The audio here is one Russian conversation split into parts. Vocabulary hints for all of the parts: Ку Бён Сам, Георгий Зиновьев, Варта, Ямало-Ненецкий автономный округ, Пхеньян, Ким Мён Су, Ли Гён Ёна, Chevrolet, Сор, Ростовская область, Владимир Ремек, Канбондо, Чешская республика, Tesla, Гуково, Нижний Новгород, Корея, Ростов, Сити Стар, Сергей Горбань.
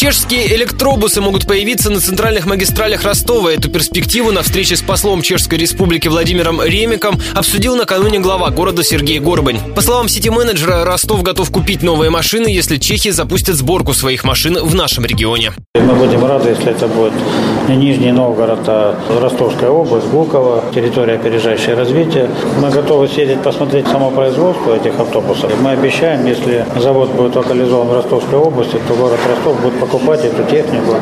Чешские электробусы могут появиться на центральных магистралях Ростова. Эту перспективу на встрече с послом Чешской республики Владимиром Ремеком обсудил накануне глава города Сергей Горбань. По словам сити-менеджера, Ростов готов купить новые машины, если чехи запустят сборку своих машин в нашем регионе. Мы будем рады, если это будет не Нижний Новгород, а Ростовская область, Гуково, территория опережающего развития. Мы готовы съездить посмотреть само производство этих автобусов. Мы обещаем, если завод будет локализован в Ростовской области, то город Ростов будет покупать эту технику.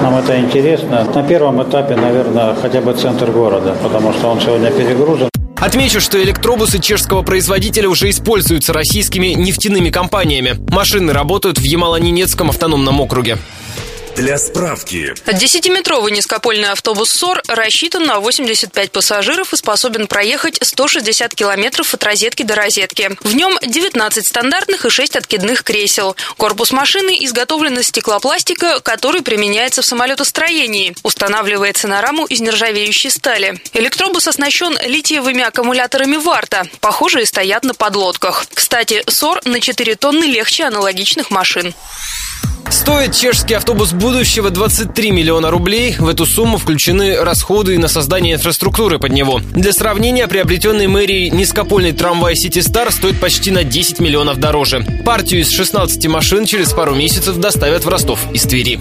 Нам это интересно. На первом этапе, наверное, хотя бы центр города, потому что он сегодня перегружен. Отмечу, что электробусы чешского производителя уже используются российскими нефтяными компаниями. Машины работают в Ямало-Ненецком автономном округе. Для справки. 10-метровый низкопольный автобус «Сор» рассчитан на 85 пассажиров и способен проехать 160 километров от розетки до розетки. В нем 19 стандартных и 6 откидных кресел. Корпус машины изготовлен из стеклопластика, который применяется в самолетостроении. Устанавливается на раму из нержавеющей стали. Электробус оснащен литиевыми аккумуляторами «Варта». Похожие стоят на подлодках. Кстати, «Сор» на 4 тонны легче аналогичных машин. Стоит чешский автобус будущего 23 миллиона рублей. В эту сумму включены расходы на создание инфраструктуры под него. Для сравнения, приобретенный мэрией низкопольный трамвай «Сити Стар» стоит почти на 10 миллионов дороже. Партию из 16 машин через пару месяцев доставят в Ростов из Твери.